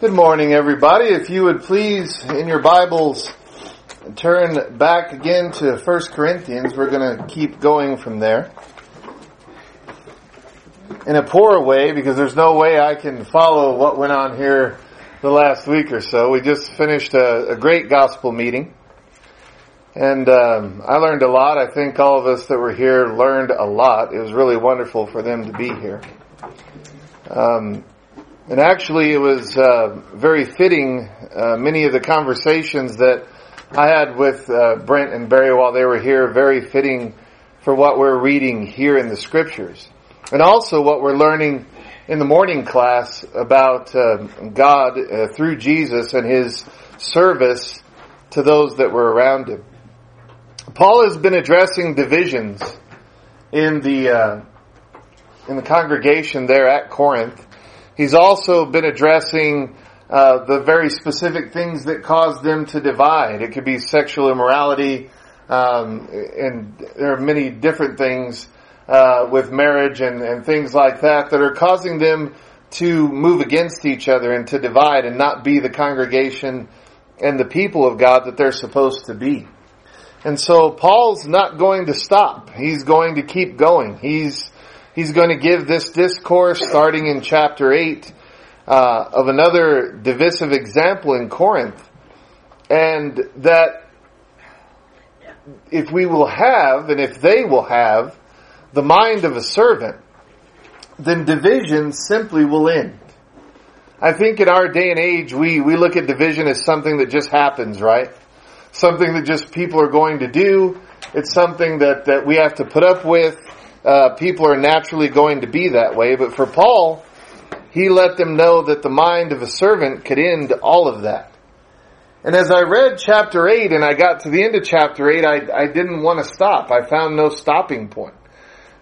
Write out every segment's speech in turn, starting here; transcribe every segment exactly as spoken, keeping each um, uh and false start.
Good morning, everybody. If you would please, in your Bibles, turn back again to First Corinthians. We're going to keep going from there. In a poor way, because there's no way I can follow what went on here the last week or so. We just finished a, a great gospel meeting. And um, I learned a lot. I think all of us that were here learned a lot. It was really wonderful for them to be here. Um... And actually, it was uh, very fitting, uh, many of the conversations that I had with uh, Brent and Barry while they were here, very fitting for what we're reading here in the Scriptures. And also what we're learning in the morning class about uh, God uh, through Jesus and His service to those that were around Him. Paul has been addressing divisions in the, uh, in the congregation there at Corinth. He's also been addressing uh, the very specific things that caused them to divide. It could be sexual immorality, um, and there are many different things uh, with marriage and, and things like that that are causing them to move against each other and to divide and not be the congregation and the people of God that they're supposed to be. And so Paul's not going to stop. He's going to keep going. He's He's going to give this discourse starting in chapter eight uh, of another divisive example in Corinth. And that if we will have, and if they will have, the mind of a servant, then division simply will end. I think in our day and age, we, we look at division as something that just happens, right? Something that just people are going to do. It's something that, that we have to put up with. Uh, people are naturally going to be that way. But for Paul, he let them know that the mind of a servant could end all of that. And as I read chapter eight and I got to the end of chapter eight, I, I didn't want to stop. I found no stopping point.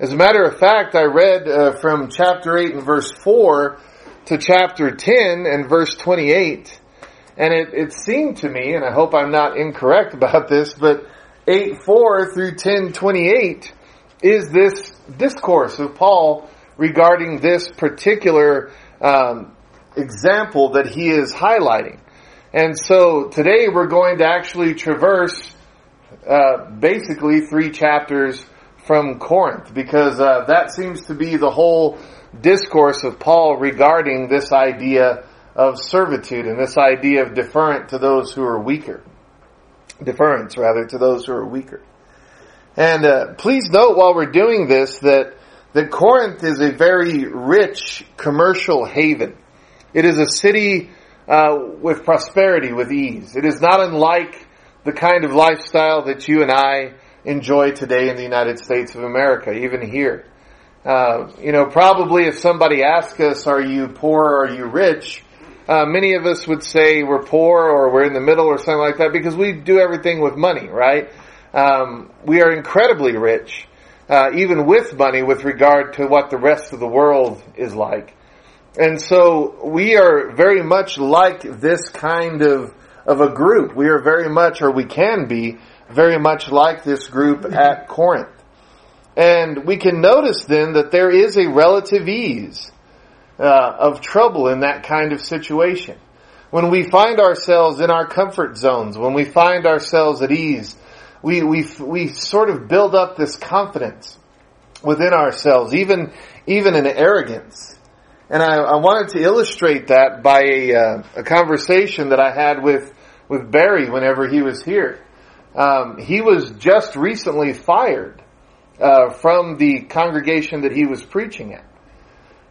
As a matter of fact, I read uh, from chapter eight and verse four to chapter ten and verse twenty-eight. And it, it seemed to me, and I hope I'm not incorrect about this, but eight four through ten twenty-eight is this discourse of Paul regarding this particular um, example that he is highlighting. And so today we're going to actually traverse uh, basically three chapters from Corinth, because uh, that seems to be the whole discourse of Paul regarding this idea of servitude and this idea of deference to those who are weaker. Deference, rather, to those who are weaker. And uh, please note while we're doing this that, that Corinth is a very rich commercial haven. It is a city uh, with prosperity, with ease. It is not unlike the kind of lifestyle that you and I enjoy today in the United States of America, even here. Uh, you know, probably if somebody asked us, are you poor or are you rich? Uh, many of us would say we're poor or we're in the middle or something like that, because we do everything with money, right? Um, we are incredibly rich, uh, even with money, with regard to what the rest of the world is like. And so we are very much like this kind of, of a group. We are very much, or we can be, very much like this group at Corinth. And we can notice then that there is a relative ease uh, of trouble in that kind of situation. When we find ourselves in our comfort zones, when we find ourselves at ease, We, we, we sort of build up this confidence within ourselves, even, even an arrogance. And I, I wanted to illustrate that by a, uh, a conversation that I had with, with Barry whenever he was here. Um, he was just recently fired, uh, from the congregation that he was preaching at.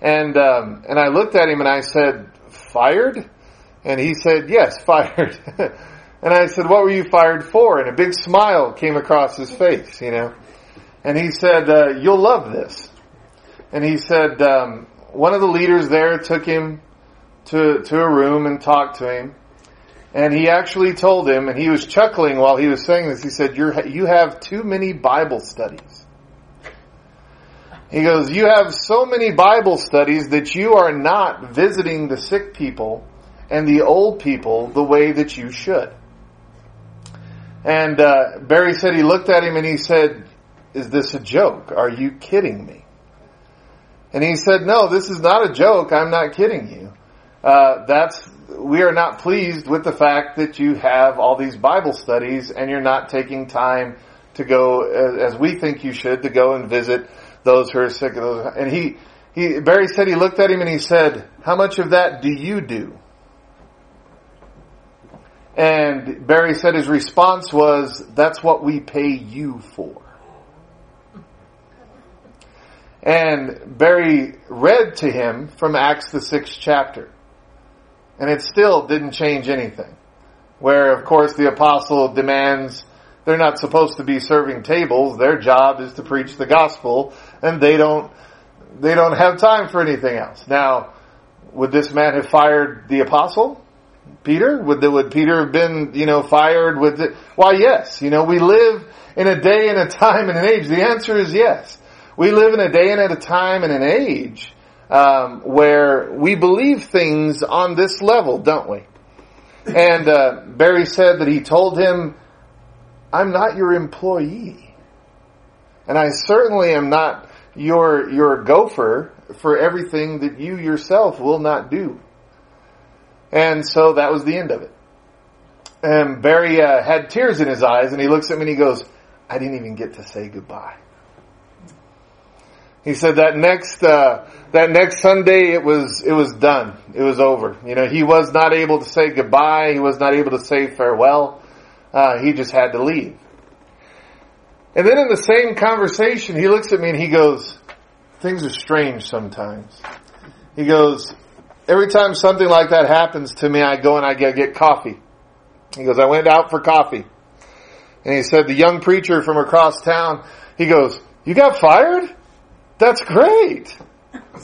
And, um, and I looked at him and I said, "Fired?" And he said, "Yes, fired." And I said, "What were you fired for?" And a big smile came across his face, you know. And he said, uh, "You'll love this." And he said, um, one of the leaders there took him to to a room and talked to him. And he actually told him, and he was chuckling while he was saying this, he said, You're, you have too many Bible studies. He goes, "You have so many Bible studies that you are not visiting the sick people and the old people the way that you should." And uh, Barry said he looked at him and he said, "Is this a joke? Are you kidding me?" And he said, "No, this is not a joke. I'm not kidding you. uh, that's we are not pleased with the fact that you have all these Bible studies and you're not taking time to go, as, as we think you should, to go and visit those who are sick. And he, he, Barry said he looked at him and he said, how much of that do you do? And Barry said his response was, that's what we pay you for. And Barry read to him from Acts the sixth chapter. And it still didn't change anything. Where, of course, the apostle demands, they're not supposed to be serving tables. Their job is to preach the gospel. And they don't, they don't have time for anything else. Now, would this man have fired the apostle? Peter? Would the, would Peter have been, you know, fired? Would the, why, yes. You know, we live in a day and a time and an age. The answer is yes. We live in a day and at a time and an age um, where we believe things on this level, don't we? And uh, Barry said that he told him, I'm not your employee. And I certainly am not your your gopher for everything that you yourself will not do. And so that was the end of it. And Barry uh, had tears in his eyes, and he looks at me and he goes, I didn't even get to say goodbye. He said that next uh, that next Sunday it was it was done. It was over. You know, he was not able to say goodbye. He was not able to say farewell. Uh, he just had to leave. And then in the same conversation, he looks at me and he goes, things are strange sometimes. He goes, every time something like that happens to me, I go and I get, get coffee. He goes, I went out for coffee. And he said, the young preacher from across town, he goes, you got fired? That's great.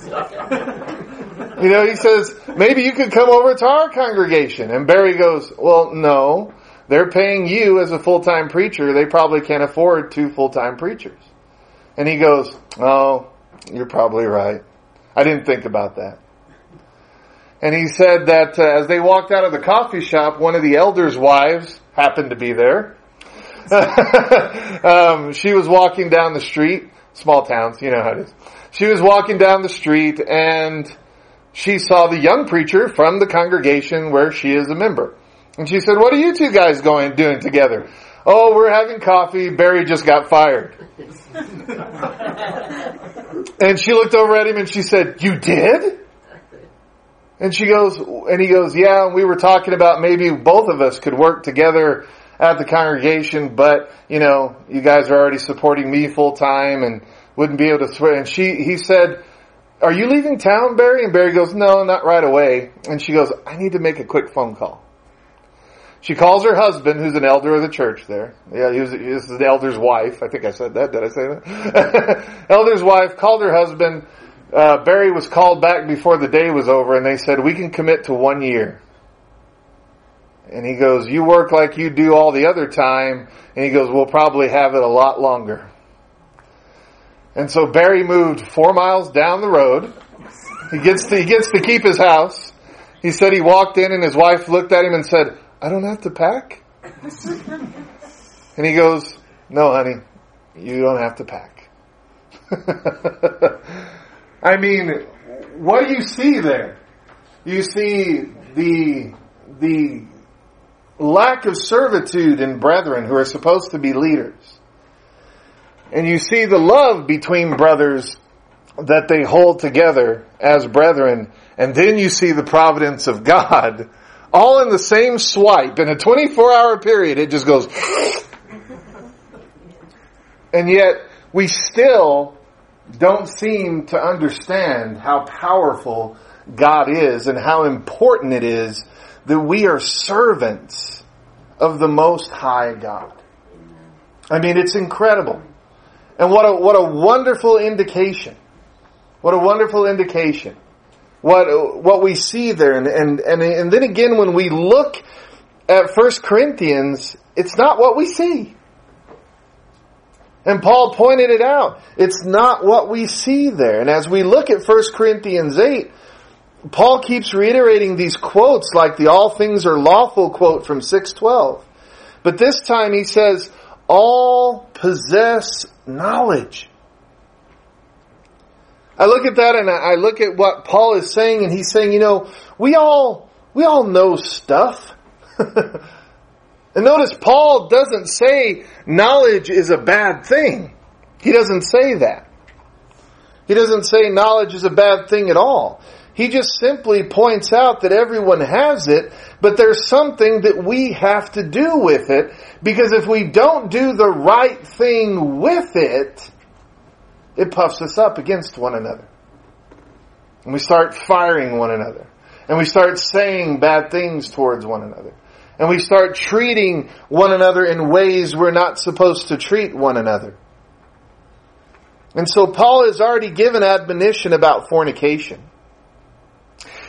You know, he says, maybe you could come over to our congregation. And Barry goes, well, no, they're paying you as a full-time preacher. They probably can't afford two full-time preachers. And he goes, oh, you're probably right. I didn't think about that. And he said that uh, as they walked out of the coffee shop, one of the elders' wives happened to be there. um, she was walking down the street. Small towns, you know how it is. She was walking down the street and she saw the young preacher from the congregation where she is a member. And she said, what are you two guys going doing together? Oh, we're having coffee. Barry just got fired. And she looked over at him and she said, you did? And she goes, and he goes, yeah, we were talking about maybe both of us could work together at the congregation, but, you know, you guys are already supporting me full time and wouldn't be able to swear. And she, he said, are you leaving town, Barry? And Barry goes, no, not right away. And she goes, I need to make a quick phone call. She calls her husband, who's an elder of the church there. Yeah, he was, he was the elder's wife. I think I said that. Did I say that? Elder's wife called her husband. Uh, Barry was called back before the day was over, and they said, we can commit to one year. And he goes, you work like you do all the other time. And he goes, we'll probably have it a lot longer. And so Barry moved four miles down the road. He gets to, he gets to keep his house. He said he walked in, and his wife looked at him and said, I don't have to pack? And he goes, no, honey, you don't have to pack. I mean, what do you see there? You see the the lack of servitude in brethren who are supposed to be leaders. And you see the love between brothers that they hold together as brethren. And then you see the providence of God all in the same swipe. In a twenty-four hour period, it just goes. And yet, we still don't seem to understand how powerful God is and how important it is that we are servants of the Most High God. I mean, it's incredible. And what a, what a wonderful indication. What a wonderful indication. What, what we see there. And, and, and, and then again, when we look at First Corinthians, it's not what we see. And Paul pointed it out. It's not what we see there. And as we look at First Corinthians eight, Paul keeps reiterating these quotes like the all things are lawful quote from six twelve. But this time he says, all possess knowledge. I look at that and I look at what Paul is saying, and he's saying, you know, we all we all know stuff. And notice Paul doesn't say knowledge is a bad thing. He doesn't say that. He doesn't say knowledge is a bad thing at all. He just simply points out that everyone has it, but there's something that we have to do with it, because if we don't do the right thing with it, it puffs us up against one another. And we start firing one another. And we start saying bad things towards one another. And we start treating one another in ways we're not supposed to treat one another. And so Paul has already given admonition about fornication.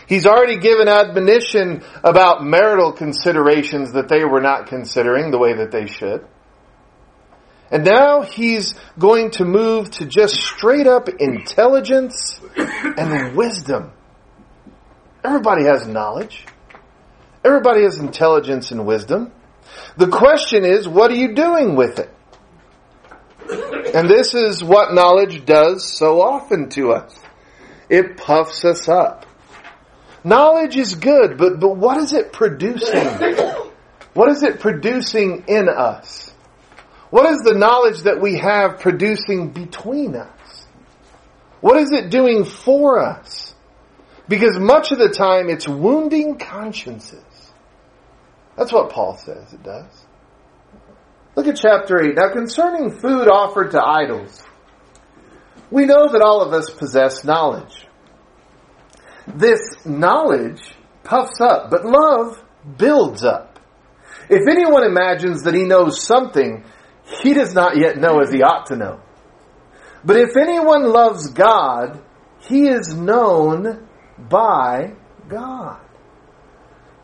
He's already given admonition about marital considerations that they were not considering the way that they should. And now he's going to move to just straight up intelligence and wisdom. Everybody has knowledge. Everybody has intelligence and wisdom. The question is, what are you doing with it? And this is what knowledge does so often to us. It puffs us up. Knowledge is good, but, but what is it producing? What is it producing in us? What is the knowledge that we have producing between us? What is it doing for us? Because much of the time it's wounding consciences. That's what Paul says it does. Look at chapter eight. Now concerning food offered to idols, we know that all of us possess knowledge. This knowledge puffs up, but love builds up. If anyone imagines that he knows something, he does not yet know as he ought to know. But if anyone loves God, he is known by God.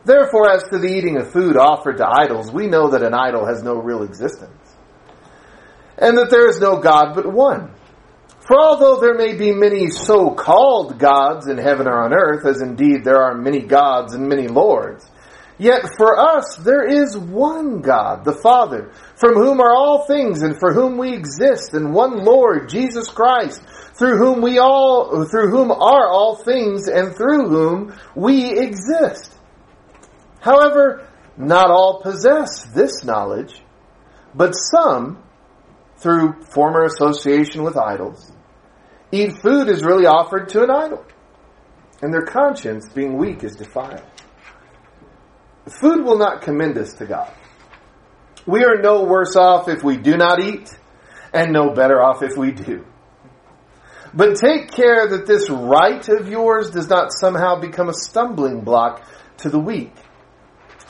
Therefore, as to the eating of food offered to idols, we know that an idol has no real existence, and that there is no God but one. For although there may be many so-called gods in heaven or on earth, as indeed there are many gods and many lords, yet for us there is one God, the Father, from whom are all things and for whom we exist, and one Lord, Jesus Christ, through whom we all, through whom are all things and through whom we exist. However, not all possess this knowledge, but some, through former association with idols, eat food is really offered to an idol, and their conscience, being weak, is defiled. Food will not commend us to God. We are no worse off if we do not eat, and no better off if we do. But take care that this right of yours does not somehow become a stumbling block to the weak.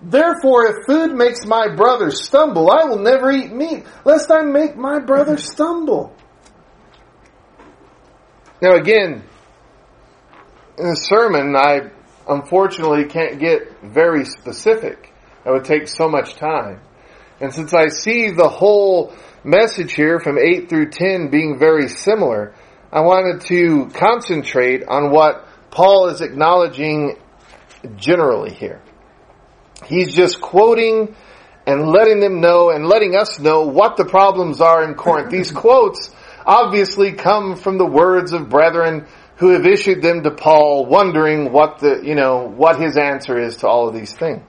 Therefore, if food makes my brother stumble, I will never eat meat, lest I make my brother stumble. Now again, in a sermon, I unfortunately can't get very specific. That would take so much time. And since I see the whole message here from eight through ten being very similar, I wanted to concentrate on what Paul is acknowledging generally here. He's just quoting and letting them know and letting us know what the problems are in Corinth. These quotes obviously come from the words of brethren who have issued them to Paul, wondering what the, you know, what his answer is to all of these things.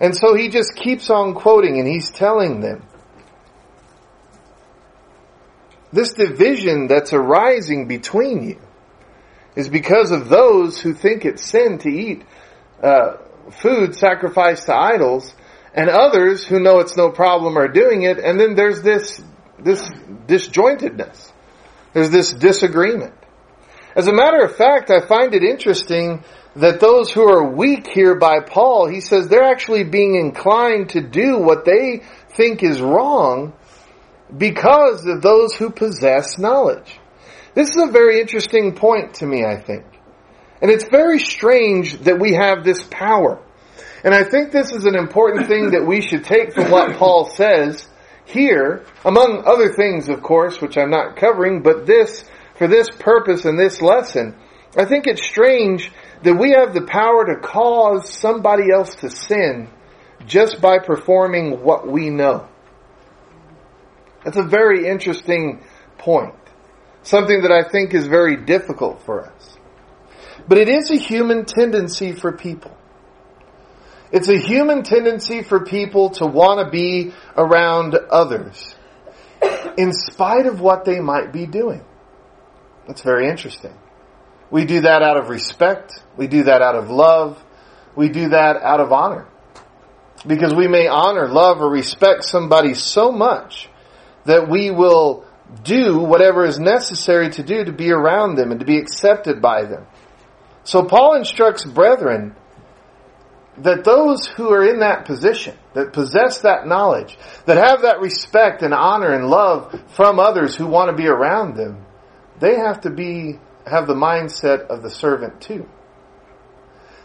And so he just keeps on quoting, and he's telling them, this division that's arising between you is because of those who think it's sin to eat uh food sacrificed to idols, and others who know it's no problem are doing it, and then there's this this disjointedness. There's this disagreement. As a matter of fact, I find it interesting that those who are weak here by Paul, he says they're actually being inclined to do what they think is wrong because of those who possess knowledge. This is a very interesting point to me, I think. And it's very strange that we have this power. And I think this is an important thing that we should take from what Paul says here, among other things, of course, which I'm not covering, but this, for this purpose and this lesson, I think it's strange that we have the power to cause somebody else to sin just by performing what we know. That's a very interesting point. Something that I think is very difficult for us. But it is a human tendency for people. It's a human tendency for people to want to be around others in spite of what they might be doing. That's very interesting. We do that out of respect. We do that out of love. We do that out of honor. Because we may honor, love, or respect somebody so much that we will do whatever is necessary to do to be around them and to be accepted by them. So Paul instructs brethren that those who are in that position, that possess that knowledge, that have that respect and honor and love from others who want to be around them, they have to be have the mindset of the servant too.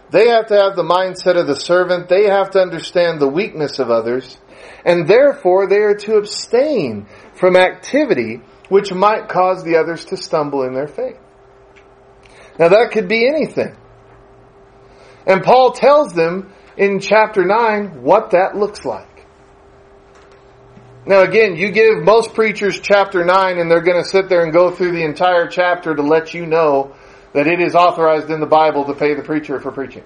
They have to have the mindset of the servant. They have to understand the weakness of others. And therefore, they are to abstain from activity which might cause the others to stumble in their faith. Now, that could be anything. And Paul tells them in chapter nine what that looks like. Now, again, you give most preachers chapter nine and they're going to sit there and go through the entire chapter to let you know that it is authorized in the Bible to pay the preacher for preaching.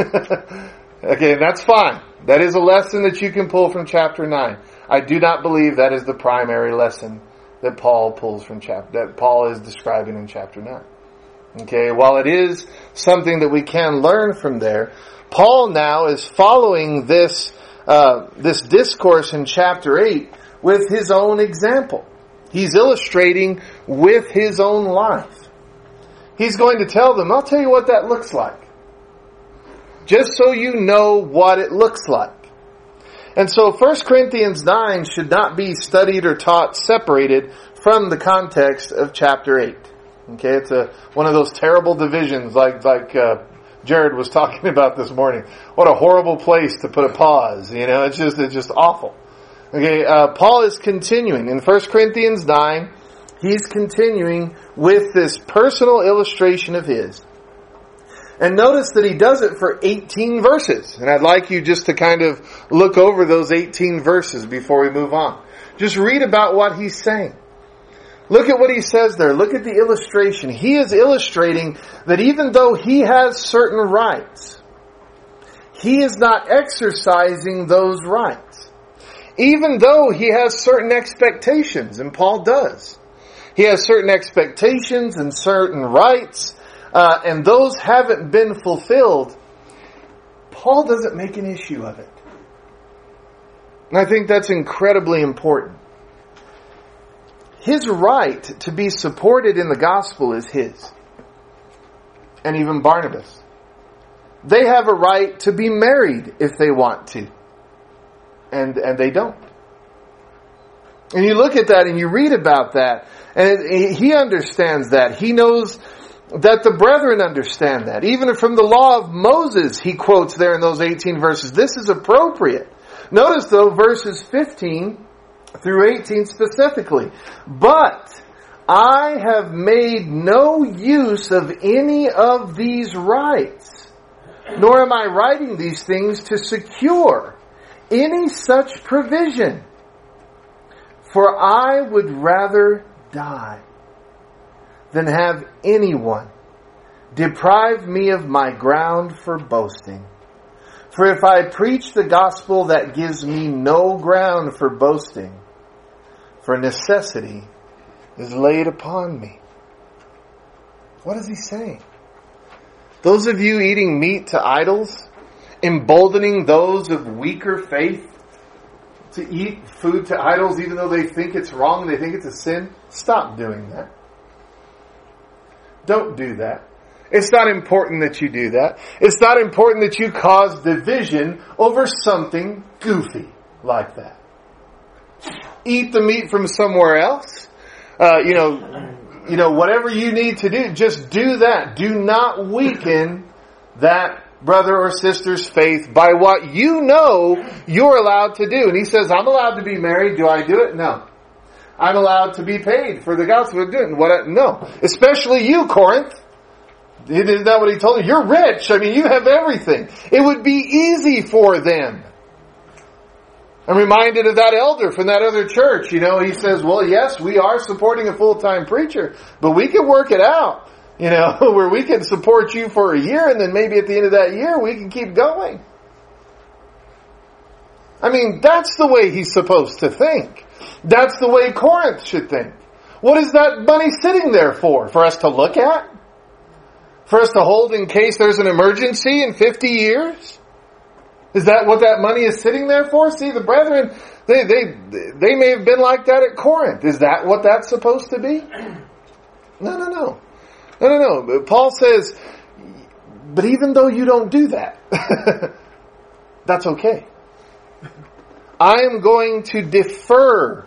Okay, and that's fine. That is a lesson that you can pull from chapter nine. I do not believe that is the primary lesson that Paul pulls from chapter, that Paul is describing in chapter nine. Okay, while it is something that we can learn from there, Paul now is following this, uh, this discourse in chapter eight with his own example. He's illustrating with his own life. He's going to tell them, I'll tell you what that looks like. Just so you know what it looks like. And so First Corinthians nine should not be studied or taught separated from the context of chapter eight. Okay, it's a one of those terrible divisions like like uh, Jared was talking about this morning. What a horrible place to put a pause, you know, it's just it's just awful. Okay, uh, Paul is continuing. In First Corinthians nine, he's continuing with this personal illustration of his. And notice that he does it for eighteen verses. And I'd like you just to kind of look over those eighteen verses before we move on. Just read about what he's saying. Look at what he says there. Look at the illustration. He is illustrating that even though he has certain rights, he is not exercising those rights. Even though he has certain expectations, and Paul does. He has certain expectations and certain rights, Uh, and those haven't been fulfilled, Paul doesn't make an issue of it. And I think that's incredibly important. His right to be supported in the gospel is his. And even Barnabas. They have a right to be married if they want to. And, and they don't. And you look at that and you read about that. And it, he understands that. He knows that the brethren understand that. Even from the law of Moses, he quotes there in those eighteen verses. This is appropriate. Notice, though, verses fifteen through eighteen specifically. But I have made no use of any of these rights, nor am I writing these things to secure any such provision. For I would rather die than have anyone deprive me of my ground for boasting. For if I preach the gospel, that gives me no ground for boasting, for necessity is laid upon me. What is he saying? Those of you eating meat to idols, emboldening those of weaker faith to eat food to idols, even though they think it's wrong, they think it's a sin, stop doing that. Don't do that. It's not important that you do that. It's not important that you cause division over something goofy like that. Eat the meat from somewhere else. Uh, you know, you know, whatever you need to do, just do that. Do not weaken that brother or sister's faith by what you know you're allowed to do. And he says, I'm allowed to be married. Do I do it? No. I'm allowed to be paid for the gospel. Do it. What? No. Especially you, Corinth. Isn't that what he told you? You're rich. I mean, you have everything. It would be easy for them. I'm reminded of that elder from that other church. You know, he says, well, yes, we are supporting a full-time preacher, but we can work it out, you know, where we can support you for a year, and then maybe at the end of that year, we can keep going. I mean, that's the way he's supposed to think. That's the way Corinth should think. What is that money sitting there for? For us to look at? For us to hold in case there's an emergency in fifty years? Is that what that money is sitting there for? See, the brethren, they they they may have been like that at Corinth. Is that what that's supposed to be? No, no, no. No, no, no. Paul says, but even though you don't do that, that's okay. I am going to defer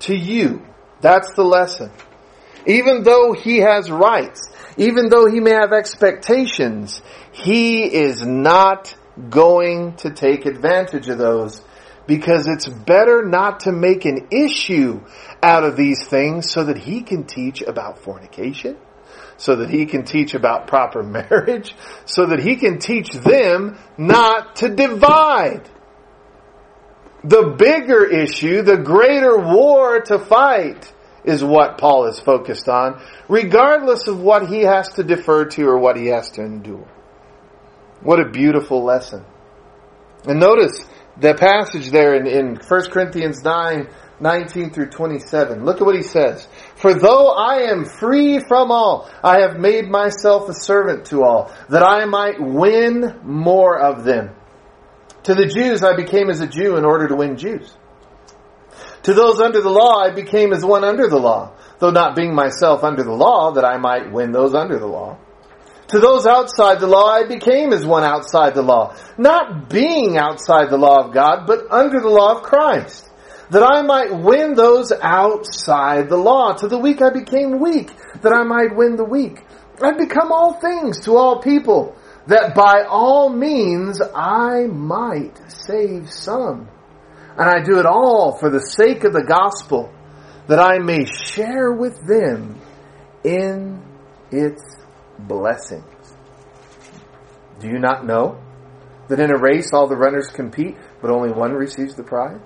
to you. That's the lesson. Even though he has rights, even though he may have expectations, he is not going to take advantage of those, because it's better not to make an issue out of these things so that he can teach about fornication, so that he can teach about proper marriage, so that he can teach them not to divide. The bigger issue, the greater war to fight is what Paul is focused on, regardless of what he has to defer to or what he has to endure. What a beautiful lesson. And notice the passage there in, in First Corinthians nine, nineteen through twenty-seven. Look at what he says. For though I am free from all, I have made myself a servant to all, that I might win more of them. To the Jews I became as a Jew in order to win Jews. To those under the law I became as one under the law, though not being myself under the law, that I might win those under the law. To those outside the law, I became as one outside the law, not being outside the law of God, but under the law of Christ, that I might win those outside the law. To the weak, I became weak, that I might win the weak. I become all things to all people, that by all means I might save some. And I do it all for the sake of the gospel, that I may share with them in its blessings. Do you not know that in a race all the runners compete, but only one receives the prize?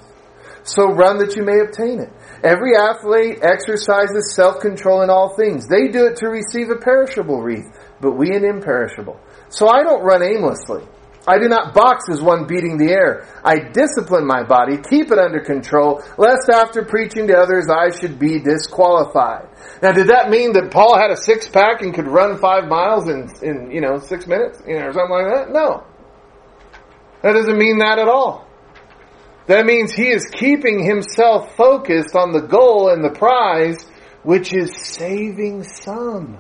So run that you may obtain it. Every athlete exercises self-control in all things. They do it to receive a perishable wreath, but we an imperishable. So I don't run aimlessly. I do not box as one beating the air. I discipline my body, keep it under control, lest after preaching to others I should be disqualified. Now, did that mean that Paul had a six-pack and could run five miles in, in you know, six minutes you know, or something like that? No. That doesn't mean that at all. That means he is keeping himself focused on the goal and the prize, which is saving some.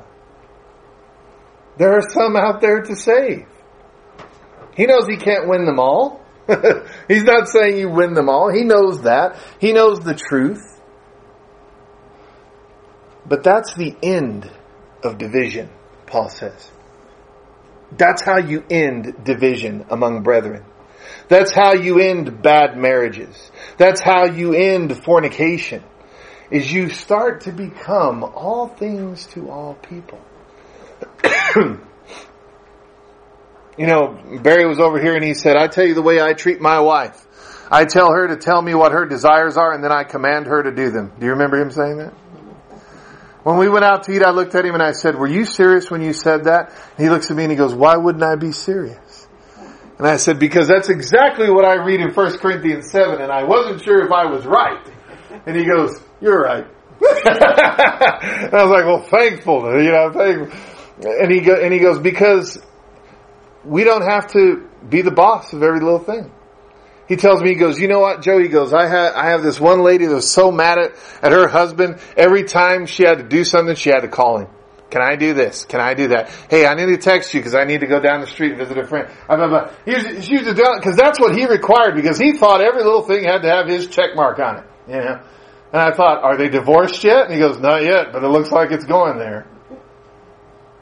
There are some out there to save. He knows he can't win them all. He's not saying you win them all. He knows that. He knows the truth. But that's the end of division, Paul says. That's how you end division among brethren. That's how you end bad marriages. That's how you end fornication. Is you start to become all things to all people. You know, Barry was over here and he said, I tell you the way I treat my wife. I tell her to tell me what her desires are, and then I command her to do them. Do you remember him saying that? When we went out to eat, I looked at him and I said, were you serious when you said that? And he looks at me and he goes, why wouldn't I be serious? And I said, because that's exactly what I read in First Corinthians seven, and I wasn't sure if I was right. And he goes, you're right. And I was like, well, thankful. You know, thankful. And he go, and he goes, because we don't have to be the boss of every little thing. He tells me, he goes, you know what, Joe? He goes, I have, I have this one lady that was so mad at, at her husband. Every time she had to do something, she had to call him. Can I do this? Can I do that? Hey, I need to text you because I need to go down the street and visit a friend. Blah, blah, blah. He was, she was a, because that's what he required, because he thought every little thing had to have his check mark on it. You know? And I thought, are they divorced yet? And he goes, not yet, but it looks like it's going there.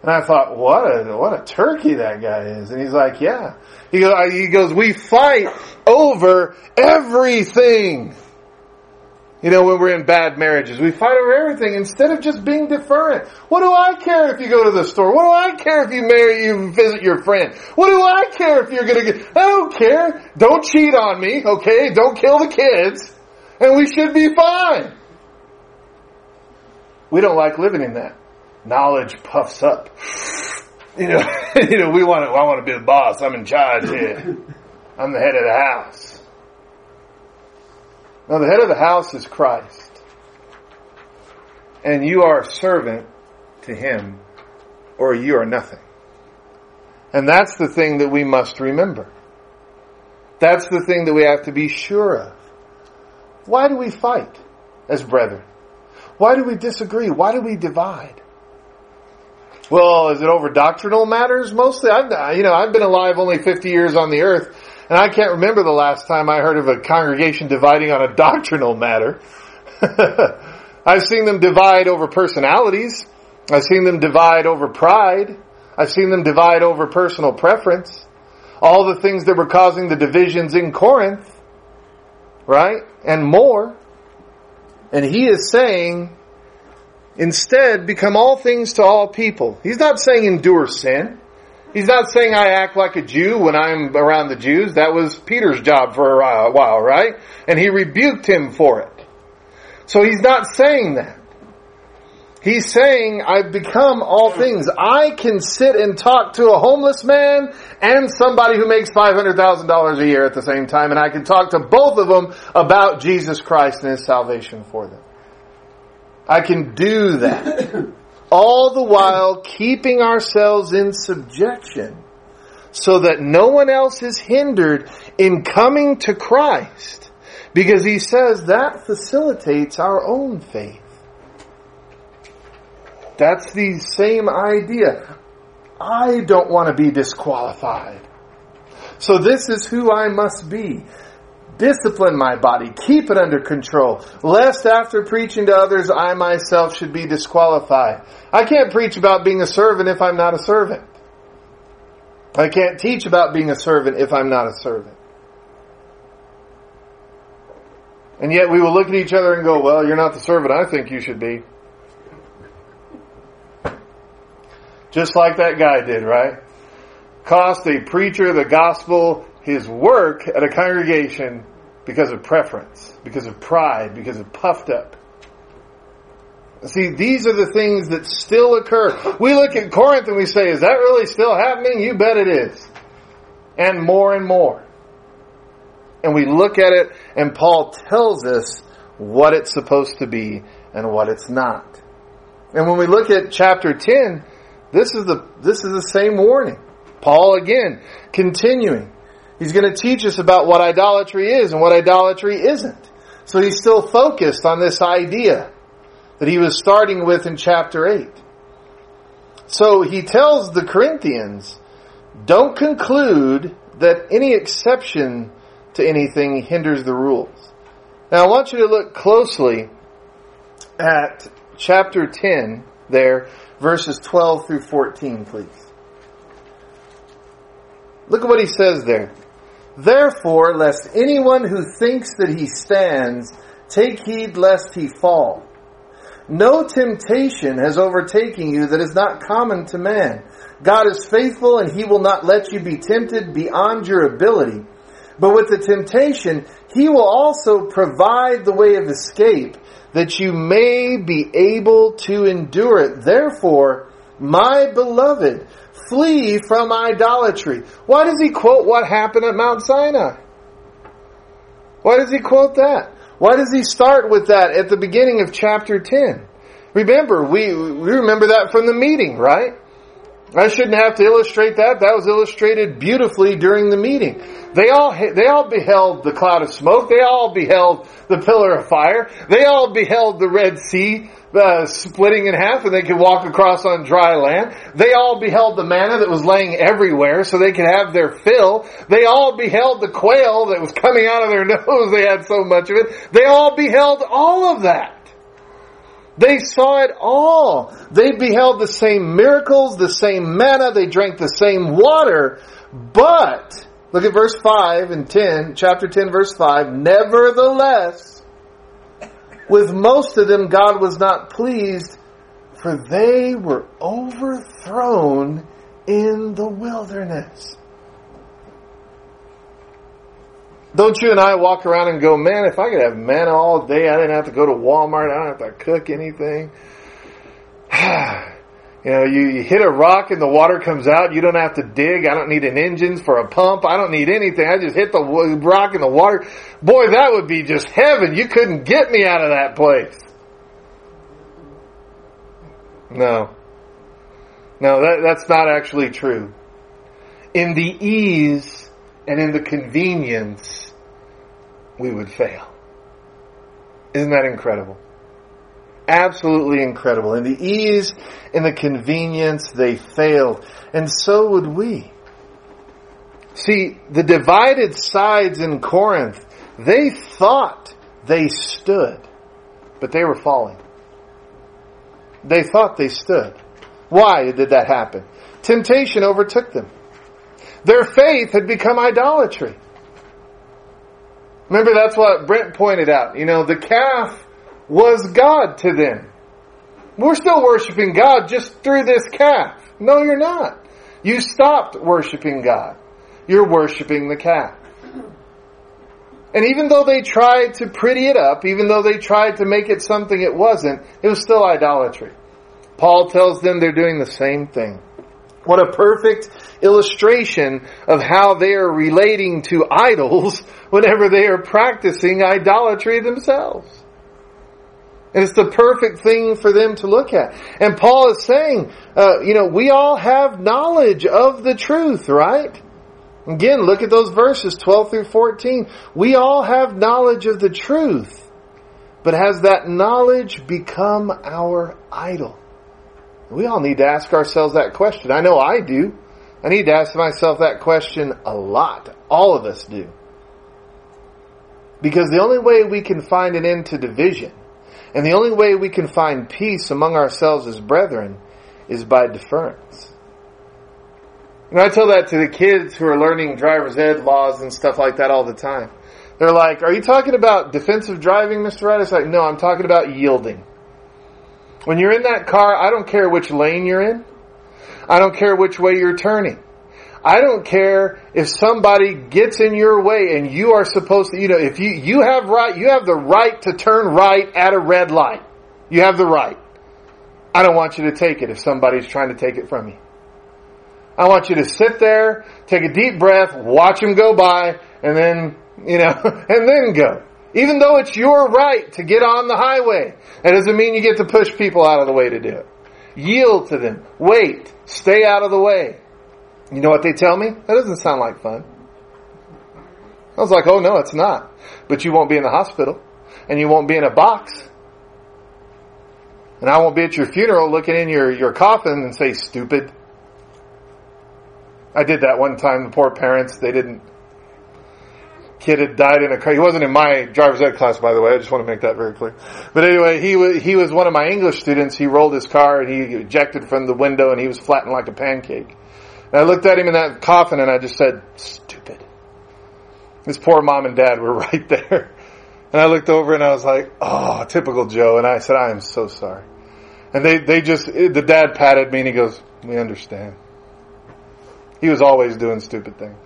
And I thought, what a what a turkey that guy is. And he's like, yeah. He goes, he goes, we fight over everything. You know, when we're in bad marriages, we fight over everything instead of just being deferent. What do I care if you go to the store? What do I care if you marry, you visit your friend? What do I care if you're going to get... I don't care. Don't cheat on me, okay? Don't kill the kids. And we should be fine. We don't like living in that. Knowledge puffs up. You know, you know, we want to, I want to be the boss. I'm in charge here. I'm the head of the house. Now, the head of the house is Christ. And you are a servant to Him, or you are nothing. And that's the thing that we must remember. That's the thing that we have to be sure of. Why do we fight as brethren? Why do we disagree? Why do we divide? Well, is it over doctrinal matters mostly? I've, you know, I've been alive only fifty years on the earth, and I can't remember the last time I heard of a congregation dividing on a doctrinal matter. I've seen them divide over personalities. I've seen them divide over pride. I've seen them divide over personal preference. All the things that were causing the divisions in Corinth, right? And more. And he is saying, instead, become all things to all people. He's not saying endure sin. He's not saying I act like a Jew when I'm around the Jews. That was Peter's job for a while, right? And he rebuked him for it. So he's not saying that. He's saying, I've become all things. I can sit and talk to a homeless man and somebody who makes five hundred thousand dollars a year at the same time, and I can talk to both of them about Jesus Christ and His salvation for them. I can do that. All the while keeping ourselves in subjection so that no one else is hindered in coming to Christ, because he says that facilitates our own faith. That's the same idea. I don't want to be disqualified. So this is who I must be. Discipline my body. Keep it under control. Lest after preaching to others, I myself should be disqualified. I can't preach about being a servant if I'm not a servant. I can't teach about being a servant if I'm not a servant. And yet we will look at each other and go, well, you're not the servant I think you should be. Just like that guy did, right? Cost a preacher the gospel, his work at a congregation, because of preference, because of pride, because of puffed up. See, these are the things that still occur. We look at Corinth and we say, is that really still happening? You bet it is. And more and more. And we look at it, and Paul tells us what it's supposed to be and what it's not. And when we look at chapter ten, This is the this is the same warning. Paul, again, continuing. He's going to teach us about what idolatry is and what idolatry isn't. So he's still focused on this idea that he was starting with in chapter eight. So he tells the Corinthians, don't conclude that any exception to anything hinders the rules. Now I want you to look closely at chapter ten there, verses twelve through fourteen, please. Look at what he says there. Therefore, lest anyone who thinks that he stands, take heed lest he fall. No temptation has overtaken you that is not common to man. God is faithful, and He will not let you be tempted beyond your ability. But with the temptation, He will also provide the way of escape, that you may be able to endure it. Therefore, my beloved, flee from idolatry. Why does he quote what happened at Mount Sinai? Why does he quote that? Why does he start with that at the beginning of chapter ten? Remember, we, we remember that from the meeting, right? I shouldn't have to illustrate that. That was illustrated beautifully during the meeting. They all they all beheld the cloud of smoke. They all beheld the pillar of fire. They all beheld the Red Sea uh, splitting in half, and they could walk across on dry land. They all beheld the manna that was laying everywhere, so they could have their fill. They all beheld the quail that was coming out of their nose. They had so much of it. They all beheld all of that. They saw it all. They beheld the same miracles, the same manna. They drank the same water. But, look at verse five and ten, chapter ten, verse five. Nevertheless, with most of them God was not pleased, for they were overthrown in the wilderness. Don't you and I walk around and go, man, if I could have manna all day, I didn't have to go to Walmart, I don't have to cook anything. You know, you, you hit a rock and the water comes out, you don't have to dig, I don't need an engine for a pump, I don't need anything, I just hit the rock and the water. Boy, that would be just heaven, you couldn't get me out of that place. No. No, that, that's not actually true. In the ease and in the convenience, we would fail. Isn't that incredible? Absolutely incredible. In the ease, in the convenience, they failed. And so would we. See, the divided sides in Corinth, they thought they stood, but they were falling. They thought they stood. Why did that happen? Temptation overtook them. Their faith had become idolatry. Remember, that's what Brent pointed out. You know, the calf was God to them. We're still worshiping God just through this calf. No, you're not. You stopped worshiping God. You're worshiping the calf. And even though they tried to pretty it up, even though they tried to make it something it wasn't, it was still idolatry. Paul tells them they're doing the same thing. What a perfect illustration of how they are relating to idols whenever they are practicing idolatry themselves. And it's the perfect thing for them to look at. And Paul is saying, uh, you know, we all have knowledge of the truth, right? Again, look at those verses, twelve through fourteen. We all have knowledge of the truth. But has that knowledge become our idol? We all need to ask ourselves that question. I know I do. I need to ask myself that question a lot. All of us do. Because the only way we can find an end to division, and the only way we can find peace among ourselves as brethren, is by deference. And I tell that to the kids who are learning driver's ed laws and stuff like that all the time. They're like, are you talking about defensive driving, Mister Wright? It's like, no, I'm talking about yielding. When you're in that car, I don't care which lane you're in. I don't care which way you're turning. I don't care if somebody gets in your way and you are supposed to, you know, if you, you have right, you have the right to turn right at a red light. You have the right. I don't want you to take it if somebody's trying to take it from you. I want you to sit there, take a deep breath, watch them go by, and then, you know, and then go. Even though it's your right to get on the highway, that doesn't mean you get to push people out of the way to do it. Yield to them. Wait. Stay out of the way. You know what they tell me? That doesn't sound like fun. I was like, oh no, it's not. But you won't be in the hospital. And you won't be in a box. And I won't be at your funeral looking in your, your coffin and say, stupid. I did that one time. The poor parents, they didn't. Kid had died in a car. He wasn't in my driver's ed class, by the way. I just want to make that very clear. But anyway, he was, he was one of my English students. He rolled his car and he ejected from the window and he was flattened like a pancake. And I looked at him in that coffin and I just said, stupid. His poor mom and dad were right there. And I looked over and I was like, oh, typical Joe. And I said, I am so sorry. And they, they just, the dad patted me and he goes, we understand. He was always doing stupid things.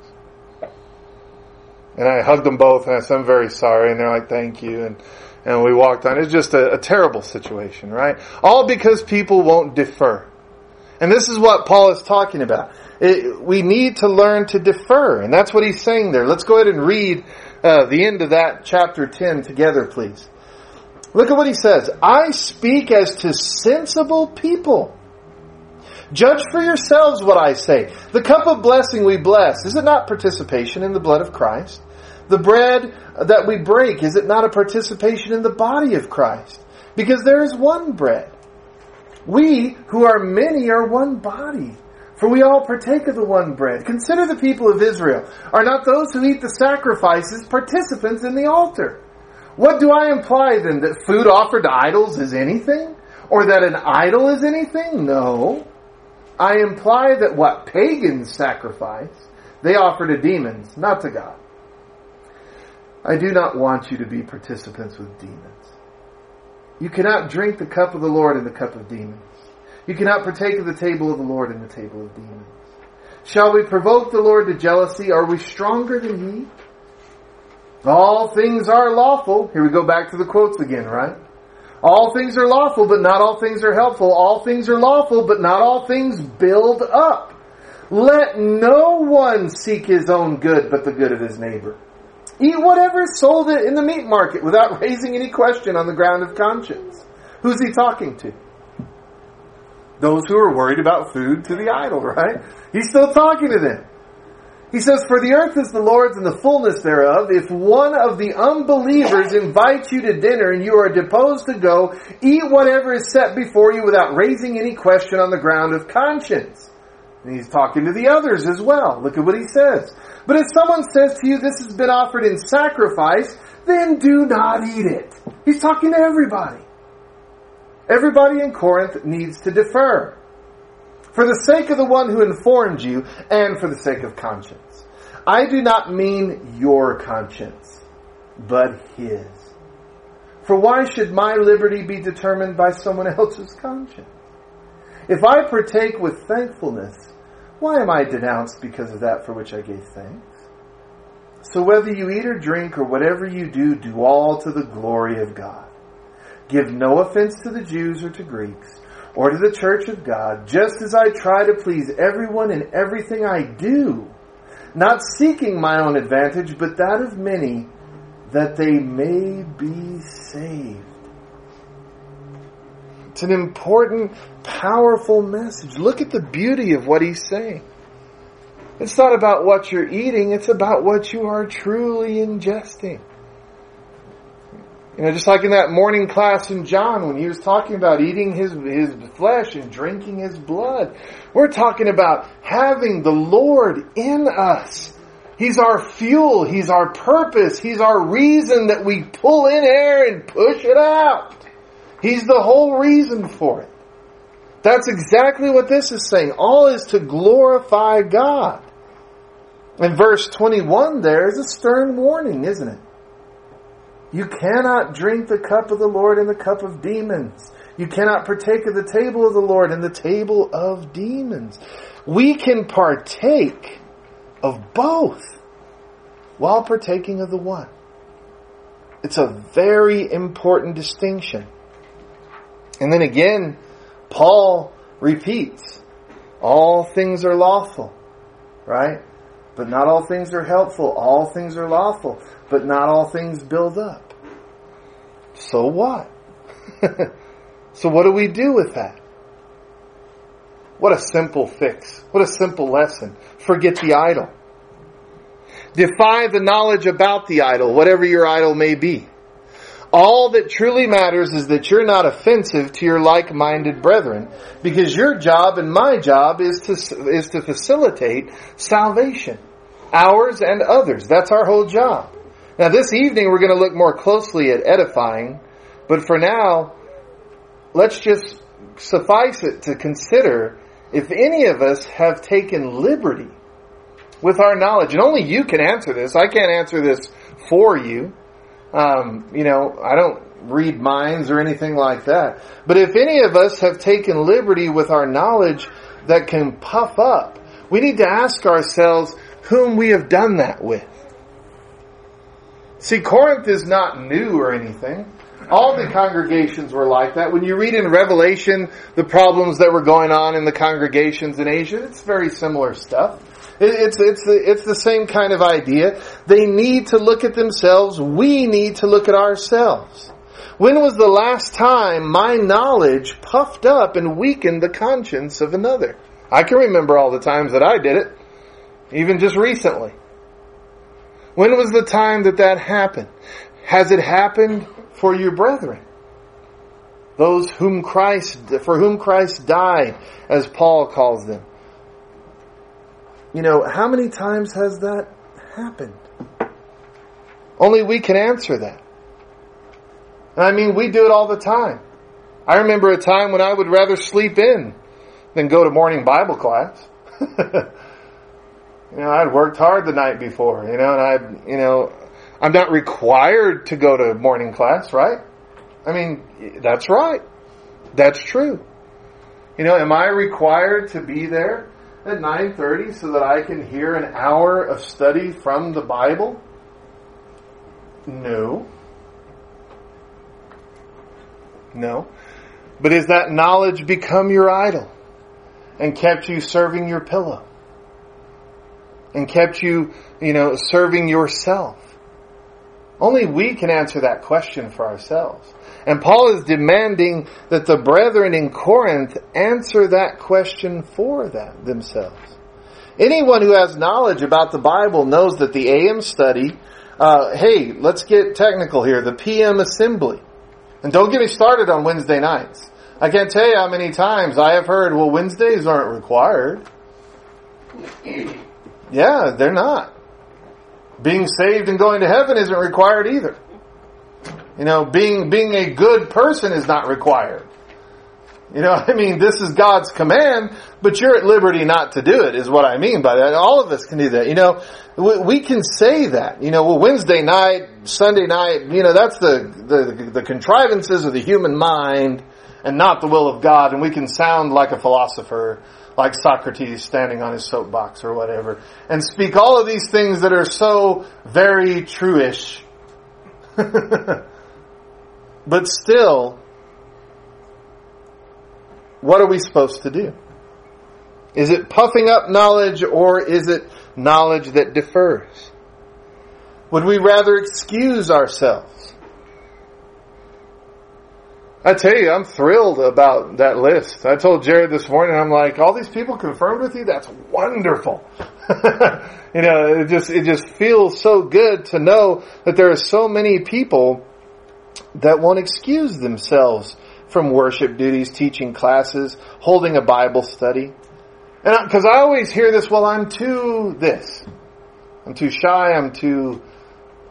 And I hugged them both, and I said, I'm very sorry. And they're like, thank you. And and we walked on. It's just a, a terrible situation, right? All because people won't defer. And this is what Paul is talking about. It, we need to learn to defer. And that's what he's saying there. Let's go ahead and read uh, the end of that chapter ten together, please. Look at what he says. I speak as to sensible people Judge for yourselves what I say. The cup of blessing we bless, is it not participation in the blood of Christ? The bread that we break, is it not a participation in the body of Christ? Because there is one bread. We, who are many, are one body. For we all partake of the one bread. Consider the people of Israel. Are not those who eat the sacrifices participants in the altar? What do I imply then? That food offered to idols is anything? Or that an idol is anything? No. I imply that what pagans sacrifice, they offer to demons, not to God. I do not want you to be participants with demons. You cannot drink the cup of the Lord and the cup of demons. You cannot partake of the table of the Lord and the table of demons. Shall we provoke the Lord to jealousy? Are we stronger than He? All things are lawful. Here we go back to the quotes again, right? All things are lawful, but not all things are helpful. All things are lawful, but not all things build up. Let no one seek his own good, but the good of his neighbor. Eat whatever is sold in the meat market without raising any question on the ground of conscience. Who's he talking to? Those who are worried about food to the idol, right? He's still talking to them. He says, for the earth is the Lord's and the fullness thereof. If one of the unbelievers invites you to dinner and you are disposed to go, eat whatever is set before you without raising any question on the ground of conscience. And he's talking to the others as well. Look at what he says. But if someone says to you, this has been offered in sacrifice, then do not eat it. He's talking to everybody. Everybody in Corinth needs to defer. For the sake of the one who informed you, and for the sake of conscience. I do not mean your conscience, but his. For why should my liberty be determined by someone else's conscience? If I partake with thankfulness, why am I denounced because of that for which I gave thanks? So whether you eat or drink or whatever you do, do all to the glory of God. Give no offense to the Jews or to Greeks, or to the church of God, just as I try to please everyone in everything I do, not seeking my own advantage, but that of many, that they may be saved. It's an important, powerful message. Look at the beauty of what he's saying. It's not about what you're eating, it's about what you are truly ingesting. You know, just like in that morning class in John when he was talking about eating his, his flesh and drinking his blood. We're talking about having the Lord in us. He's our fuel. He's our purpose. He's our reason that we pull in air and push it out. He's the whole reason for it. That's exactly what this is saying. All is to glorify God. And verse twenty-one there is a stern warning, isn't it? You cannot drink the cup of the Lord and the cup of demons. You cannot partake of the table of the Lord and the table of demons. We can partake of both while partaking of the one. It's a very important distinction. And then again, Paul repeats, all things are lawful, right? But not all things are helpful. All things are lawful, but not all things build up. So what? So what do we do with that? What a simple fix. What a simple lesson. Forget the idol. Defy the knowledge about the idol, whatever your idol may be. All that truly matters is that you're not offensive to your like-minded brethren, because your job and my job is to is to facilitate salvation. Ours and others. That's our whole job. Now this evening we're going to look more closely at edifying, but for now, let's just suffice it to consider if any of us have taken liberty with our knowledge. And only you can answer this. I can't answer this for you. Um, you know, I don't read minds or anything like that. But if any of us have taken liberty with our knowledge that can puff up, we need to ask ourselves whom we have done that with. See, Corinth is not new or anything. All the congregations were like that. When you read in Revelation the problems that were going on in the congregations in Asia, it's very similar stuff. It's, it's, it's the same kind of idea. They need to look at themselves. We need to look at ourselves. When was the last time my knowledge puffed up and weakened the conscience of another? I can remember all the times that I did it, even just recently. When was the time that that happened? Has it happened for your brethren? Those whom Christ, for whom Christ died, as Paul calls them. You know, how many times has that happened? Only we can answer that. And I mean, we do it all the time. I remember a time when I would rather sleep in than go to morning Bible class. You know, I'd worked hard the night before, you know, and I, you know, I'm not required to go to morning class, right? I mean, that's right. That's true. You know, am I required to be there at nine thirty so that I can hear an hour of study from the Bible? No. No. But has that knowledge become your idol and kept you serving your pillow? And kept you, you know, serving yourself? Only we can answer that question for ourselves. And Paul is demanding that the brethren in Corinth answer that question for them, themselves. Anyone who has knowledge about the Bible knows that the A M study, uh, hey, let's get technical here, the P M assembly. And don't get me started on Wednesday nights. I can't tell you how many times I have heard, well, Wednesdays aren't required. Yeah, they're not. Being saved and going to heaven isn't required either. You know, being being a good person is not required. You know, I mean, this is God's command, but you're at liberty not to do it, is what I mean by that. All of us can do that. You know, we, we can say that. You know, well, Wednesday night, Sunday night, you know, that's the, the, the contrivances of the human mind and not the will of God. And we can sound like a philosopher, like Socrates standing on his soapbox or whatever, and speak all of these things that are so very true-ish. But still, what are we supposed to do? Is it puffing up knowledge, or is it knowledge that differs? Would we rather excuse ourselves? I tell you, I'm thrilled about that list. I told Jared this morning, I'm like, all these people confirmed with you? That's wonderful. You know, it just, it just feels so good to know that there are so many people that won't excuse themselves from worship duties, teaching classes, holding a Bible study. And because I, I always hear this, well, I'm too this. I'm too shy. I'm too,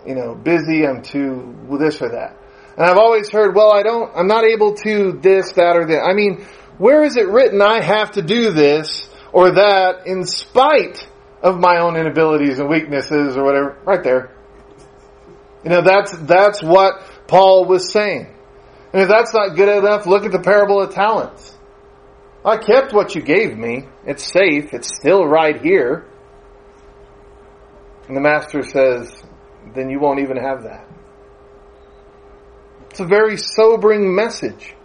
you know, busy. I'm too this or that. And I've always heard, well, I don't, I'm not able to this, that, or that. I mean, where is it written I have to do this or that in spite of my own inabilities and weaknesses or whatever? Right there. You know, that's, that's what Paul was saying. And if that's not good enough, look at the parable of talents. I kept what you gave me. It's safe. It's still right here. And the master says, then you won't even have that. It's a very sobering message.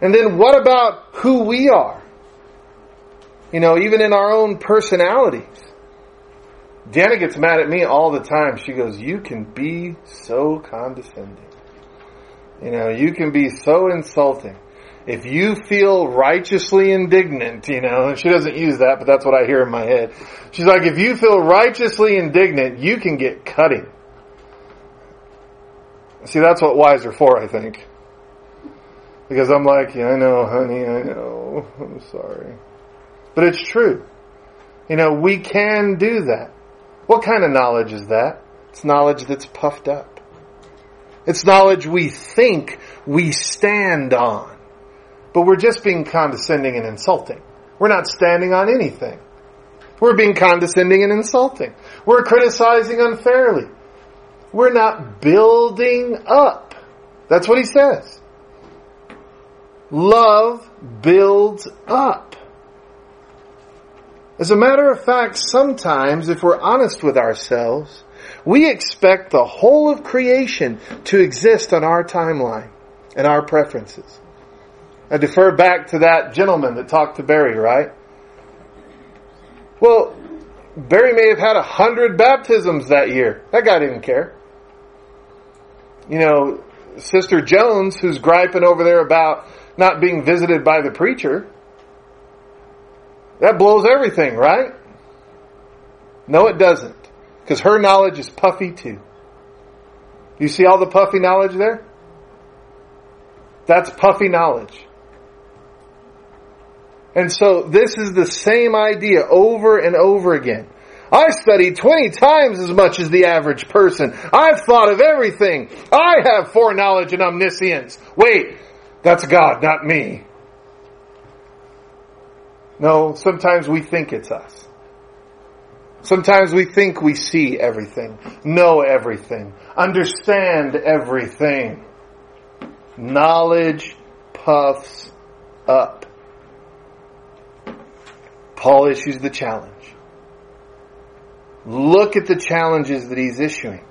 And then what about who we are? You know, even in our own personalities. Deanna gets mad at me all the time. She goes, you can be so condescending. You know, you can be so insulting. If you feel righteously indignant, you know, and she doesn't use that, but that's what I hear in my head. She's like, if you feel righteously indignant, you can get cutting. See, that's what wives are for, I think. Because I'm like, yeah, I know, honey, I know. I'm sorry. But it's true. You know, we can do that. What kind of knowledge is that? It's knowledge that's puffed up. It's knowledge we think we stand on. But we're just being condescending and insulting. We're not standing on anything. We're being condescending and insulting. We're criticizing unfairly. We're not building up. That's what he says. Love builds up. As a matter of fact, sometimes, if we're honest with ourselves, we expect the whole of creation to exist on our timeline and our preferences. I defer back to that gentleman that talked to Barry, right? Well, Barry may have had a hundred baptisms that year. That guy didn't care. You know, Sister Jones, who's griping over there about not being visited by the preacher. That blows everything, right? No, it doesn't. Because her knowledge is puffy too. You see all the puffy knowledge there? That's puffy knowledge. And so this is the same idea over and over again. I studied twenty times as much as the average person. I've thought of everything. I have foreknowledge and omniscience. Wait, that's God, not me. No, sometimes we think it's us. Sometimes we think we see everything, know everything, understand everything. Knowledge puffs up. Paul issues the challenge. Look at the challenges that he's issuing.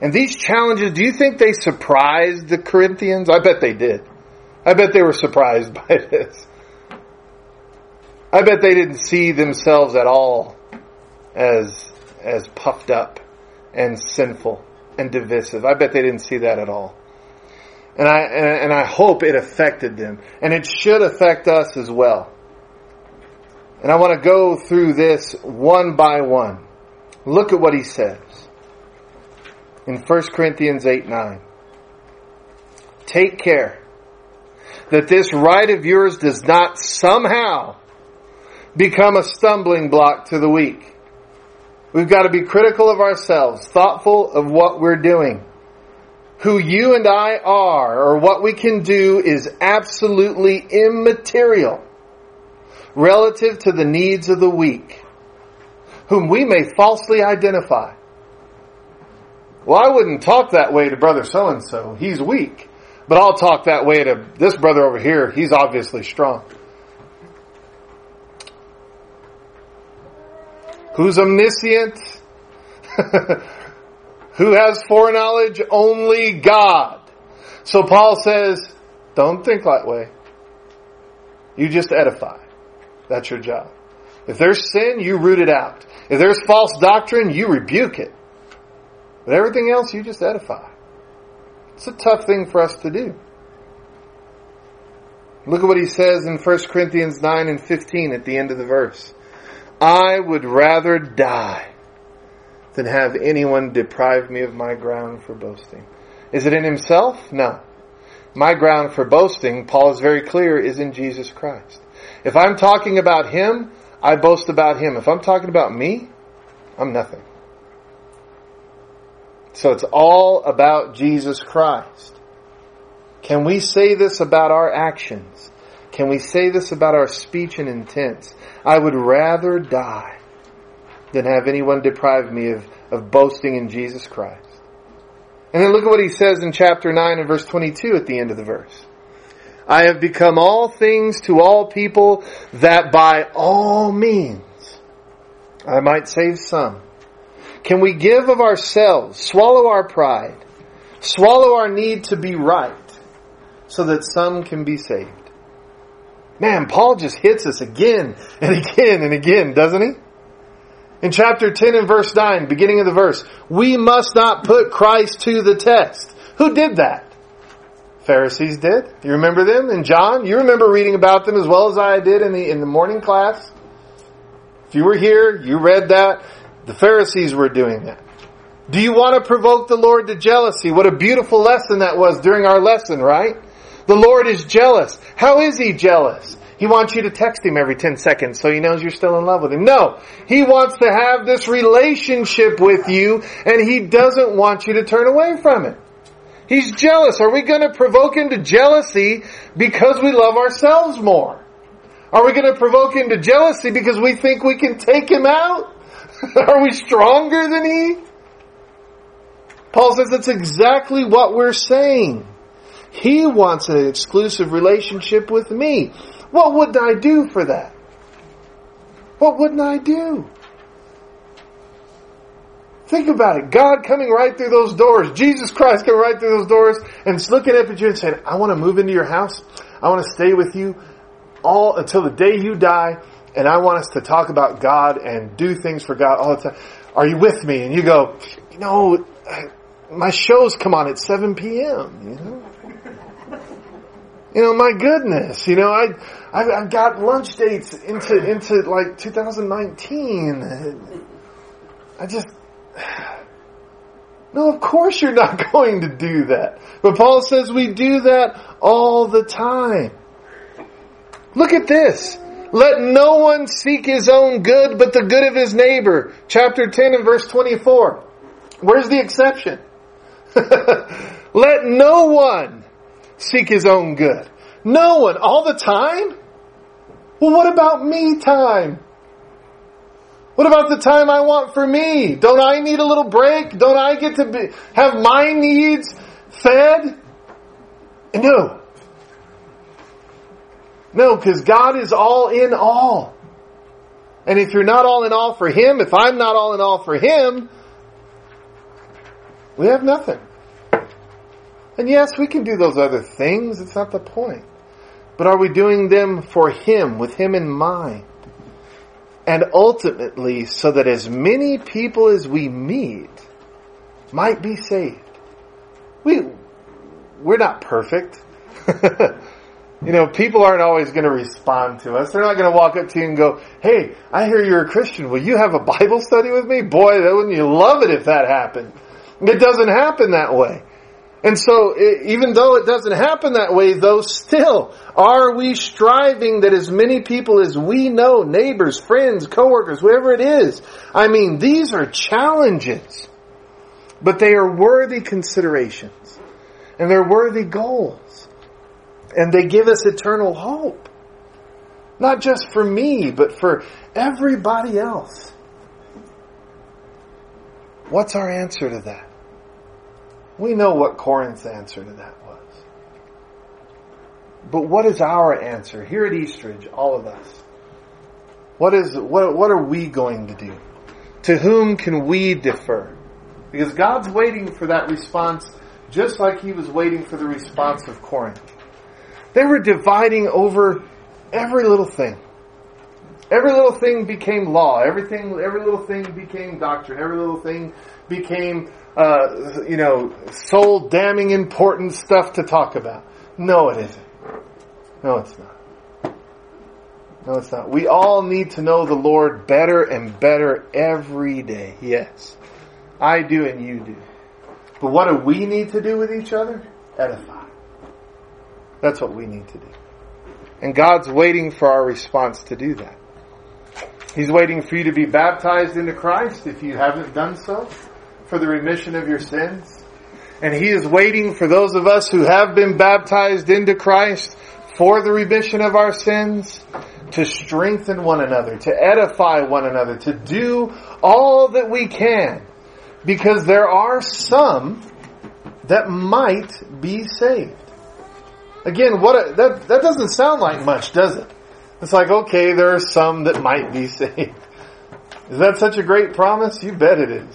And these challenges, do you think they surprised the Corinthians? I bet they did. I bet they were surprised by this. I bet they didn't see themselves at all as, as puffed up and sinful and divisive. I bet they didn't see that at all. And I, and I hope it affected them. And it should affect us as well. And I want to go through this one by one. Look at what he says. In First Corinthians eight nine. Take care that this right of yours does not somehow become a stumbling block to the weak. We've got to be critical of ourselves, thoughtful of what we're doing. Who you and I are, or what we can do, is absolutely immaterial relative to the needs of the weak, whom we may falsely identify. Well, I wouldn't talk that way to brother so-and-so. He's weak. But I'll talk that way to this brother over here. He's obviously strong. Who's omniscient? Who has foreknowledge? Only God. So Paul says, don't think that way. You just edify. That's your job. If there's sin, you root it out. If there's false doctrine, you rebuke it. But everything else, you just edify. It's a tough thing for us to do. Look at what he says in First Corinthians nine and fifteen at the end of the verse. I would rather die than have anyone deprive me of my ground for boasting. Is it in himself? No. My ground for boasting, Paul is very clear, is in Jesus Christ. If I'm talking about Him, I boast about Him. If I'm talking about me, I'm nothing. So it's all about Jesus Christ. Can we say this about our actions? Can we say this about our speech and intents? I would rather die than have anyone deprive me of, of boasting in Jesus Christ. And then look at what he says in chapter nine and verse twenty-two at the end of the verse. I have become all things to all people, that by all means I might save some. Can we give of ourselves, swallow our pride, swallow our need to be right, so that some can be saved? Man, Paul just hits us again and again and again, doesn't he? In chapter ten and verse nine, beginning of the verse, we must not put Christ to the test. Who did that? Pharisees did. You remember them in John? You remember reading about them as well as I did in the in the morning class. If you were here, you read that. The Pharisees were doing that. Do you want to provoke the Lord to jealousy? What a beautiful lesson that was during our lesson, right? The Lord is jealous. How is He jealous? He wants you to text Him every ten seconds so He knows you're still in love with Him. No. He wants to have this relationship with you, and He doesn't want you to turn away from it. He's jealous. Are we going to provoke Him to jealousy because we love ourselves more? Are we going to provoke Him to jealousy because we think we can take Him out? Are we stronger than He? Paul says that's exactly what we're saying. He wants an exclusive relationship with me. What wouldn't I do for that? What wouldn't I do? Think about it. God coming right through those doors. Jesus Christ coming right through those doors and looking up at you and saying, I want to move into your house. I want to stay with you all until the day you die. And I want us to talk about God and do things for God all the time. Are you with me? And you go, no, my shows come on at seven p.m., you know? You know, my goodness, you know, I, I've, I've got lunch dates into, into like two thousand nineteen. I just, no, of course you're not going to do that. But Paul says we do that all the time. Look at this. Let no one seek his own good, but the good of his neighbor. Chapter ten and verse twenty-four. Where's the exception? Let no one seek his own good. No one. All the time? Well, what about me time? What about the time I want for me? Don't I need a little break? Don't I get to be, have my needs fed? No. No, because God is all in all. And if you're not all in all for Him, if I'm not all in all for Him, we have nothing. And yes, we can do those other things. It's not the point. But are we doing them for Him, with Him in mind? And ultimately, so that as many people as we meet might be saved. We, we're not perfect. You know, people aren't always going to respond to us. They're not going to walk up to you and go, hey, I hear you're a Christian. Will you have a Bible study with me? Boy, wouldn't you love it if that happened? It doesn't happen that way. And so, even though it doesn't happen that way, though, still, are we striving that as many people as we know, neighbors, friends, coworkers, whoever it is, I mean, these are challenges, but they are worthy considerations, and they're worthy goals, and they give us eternal hope, not just for me, but for everybody else. What's our answer to that? We know what Corinth's answer to that was. But what is our answer? Here at Eastridge, all of us. What is what what are we going to do? To whom can we defer? Because God's waiting for that response just like He was waiting for the response of Corinth. They were dividing over every little thing. Every little thing became law. Everything, every little thing became doctrine. Every little thing became... Uh, you know, soul damning important stuff to talk about. No, it isn't. No, it's not. No, it's not. We all need to know the Lord better and better every day. Yes. I do and you do. But what do we need to do with each other? Edify. That's what we need to do. And God's waiting for our response to do that. He's waiting for you to be baptized into Christ if you haven't done so, for the remission of your sins. And He is waiting for those of us who have been baptized into Christ for the remission of our sins to strengthen one another, to edify one another, to do all that we can. Because there are some that might be saved. Again, what a, that, that doesn't sound like much, does it? It's like, okay, there are some that might be saved. Is that such a great promise? You bet it is.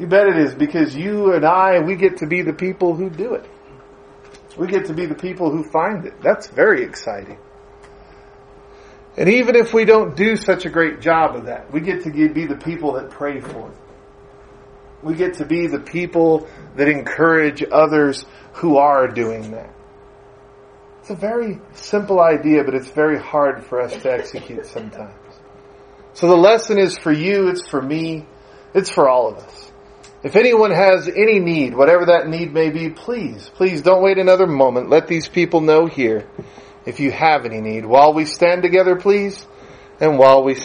You bet it is, because you and I, we get to be the people who do it. We get to be the people who find it. That's very exciting. And even if we don't do such a great job of that, we get to be the people that pray for it. We get to be the people that encourage others who are doing that. It's a very simple idea, but it's very hard for us to execute sometimes. So the lesson is for you, it's for me, it's for all of us. If anyone has any need, whatever that need may be, please, please don't wait another moment. Let these people know here if you have any need. While we stand together, please, and while we stand.